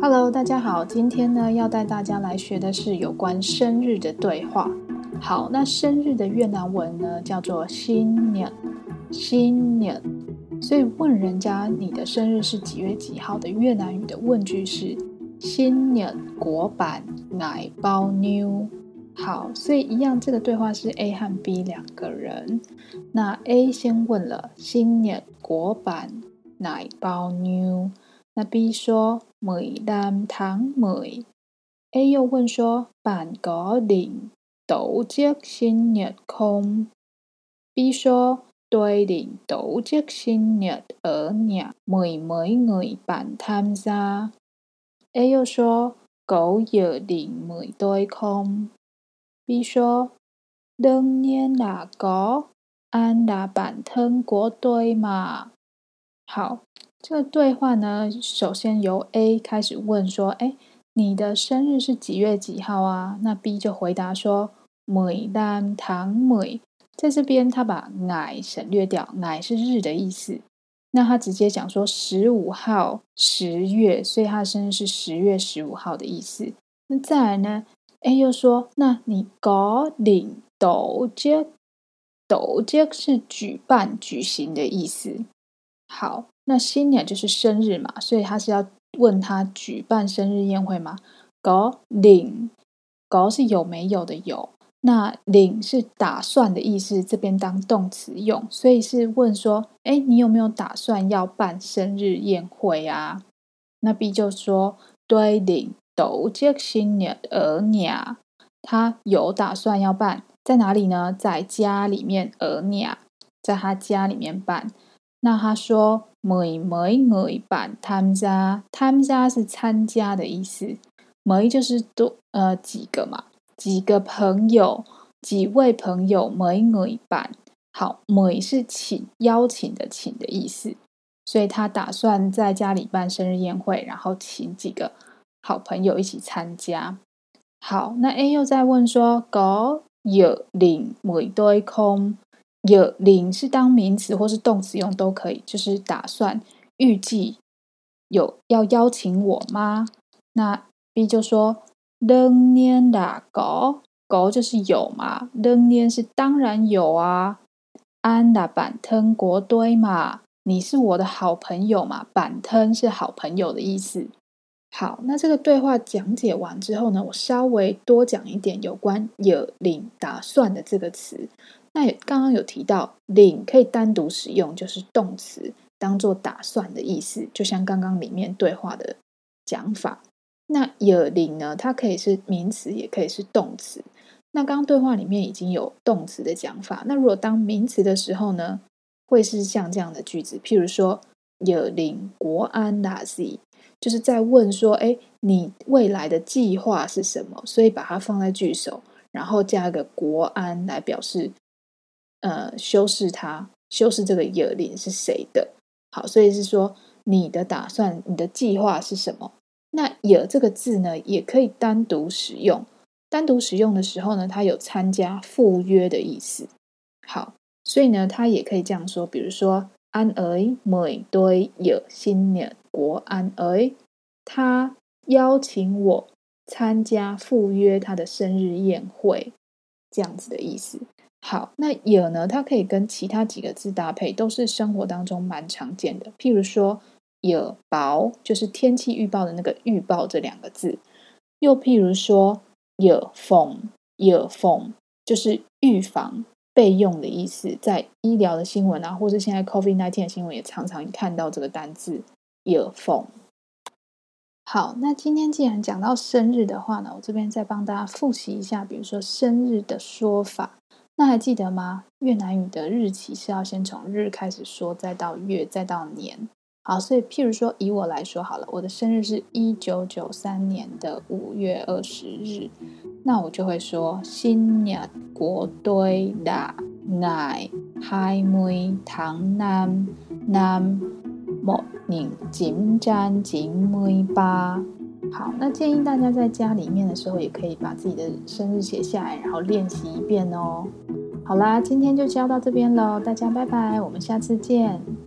Hello， 大家好，今天呢要带大家来学的是有关生日的对话。好，那生日的越南文呢叫做sinh nhật， sinh nhật。所以问人家你的生日是几月几号的越南语的问句是sinh nhật của bạn ngày bao nhiêu。好，所以一样，这个对话是 A 和 B 两个人。那 A 先问了sinh nhật của bạn ngày bao nhiêu， 那 B 说 15/10。 A 又问说 bạn có định tổ chức sinh nhật không， B 说 tôi định tổ chức sinh nhật ở nhà mời mấy người bạn tham gia。 A 又说 cậu dự định mời tôi không， B 说 đương nhiên là có, anh là bạn thân của tôi mà。 好，这个对话呢首先由 A 开始问说你的生日是几月几号啊？那 B 就回答说 15/10。 在这边他把ngày省略掉，ngày是日的意思，那他直接讲说15号10月，所以他的生日是10月15号的意思。那再来呢 A 又说那你có định tổ chức， tổ chức 是举办举行的意思。好，那sinh nhật就是生日嘛，所以他是要问他举办生日宴会吗？ có định， có 是有没有的有，那 định 是打算的意思，这边当动词用，所以是问说你有没有打算要办生日宴会啊？那 B 就说 tôi định tổ chức sinh nhật ở nhà， 他有打算要办，在哪里呢？在家里面，ở nhà 在他家里面办。那他说mời mấy người bạn tham gia， tham gia 是参加的意思， mấy 就是多几个嘛，几个朋友，几位朋友， mấy người bạn。 好， mời 是请，邀请的请的意思，所以他打算在家里办生日宴会，然后请几个好朋友一起参加。好，那 A 又再问说 có dự định mời tôi không，dự định 是当名词或是动词用都可以，就是打算预计有要邀请我吗？那 B 就说 đương nhiên là có， có 就是有嘛， đương nhiên 是当然有啊， anh là bạn thân của tôi mà， 你是我的好朋友嘛，bạn thân 是好朋友的意思。好，那这个对话讲解完之后呢，我稍微多讲一点有关dự định打算的这个词。那刚刚有提到 định 可以单独使用，就是动词当做打算的意思，就像刚刚里面对话的讲法。那 dự định 呢，它可以是名词也可以是动词，那刚刚对话里面已经有动词的讲法，那如果当名词的时候呢，会是像这样的句子，譬如说 dự định của anh là gì， 就是在问说你未来的计划是什么，所以把它放在句首，然后加一个国安来表示修饰它，修饰这个dự định是谁的。好，所以是说你的打算，你的计划是什么。那dự这个字呢也可以单独使用，单独使用的时候呢，它有参加赴约的意思。好，所以呢它也可以这样说，比如说 anh ấy mời tôi dự sinh nhật của anh ấy， 他邀请我参加赴约他的生日宴会，这样子的意思。好，那dự呢，它可以跟其他几个字搭配，都是生活当中蛮常见的，譬如说dự báo， 就是天气预报的那个预报这两个字，又譬如说dự phòng， dự phòng 就是预防备用的意思，在医疗的新闻啊，或是现在 COVID-19 的新闻也常常看到这个单字dự phòng。好，那今天既然讲到生日的话呢，我这边再帮大家复习一下，比如说生日的说法，那还记得吗？越南语的日期是要先从日开始说，再到月，再到年。好，所以譬如说以我来说好了，我的生日是1993年5月20日，那我就会说sinh nhật của tôi là ngày 20/5/1993。好，那建议大家在家里面的时候也可以把自己的生日写下来，然后练习一遍哦。好啦，今天就教到这边咯，大家拜拜，我们下次见。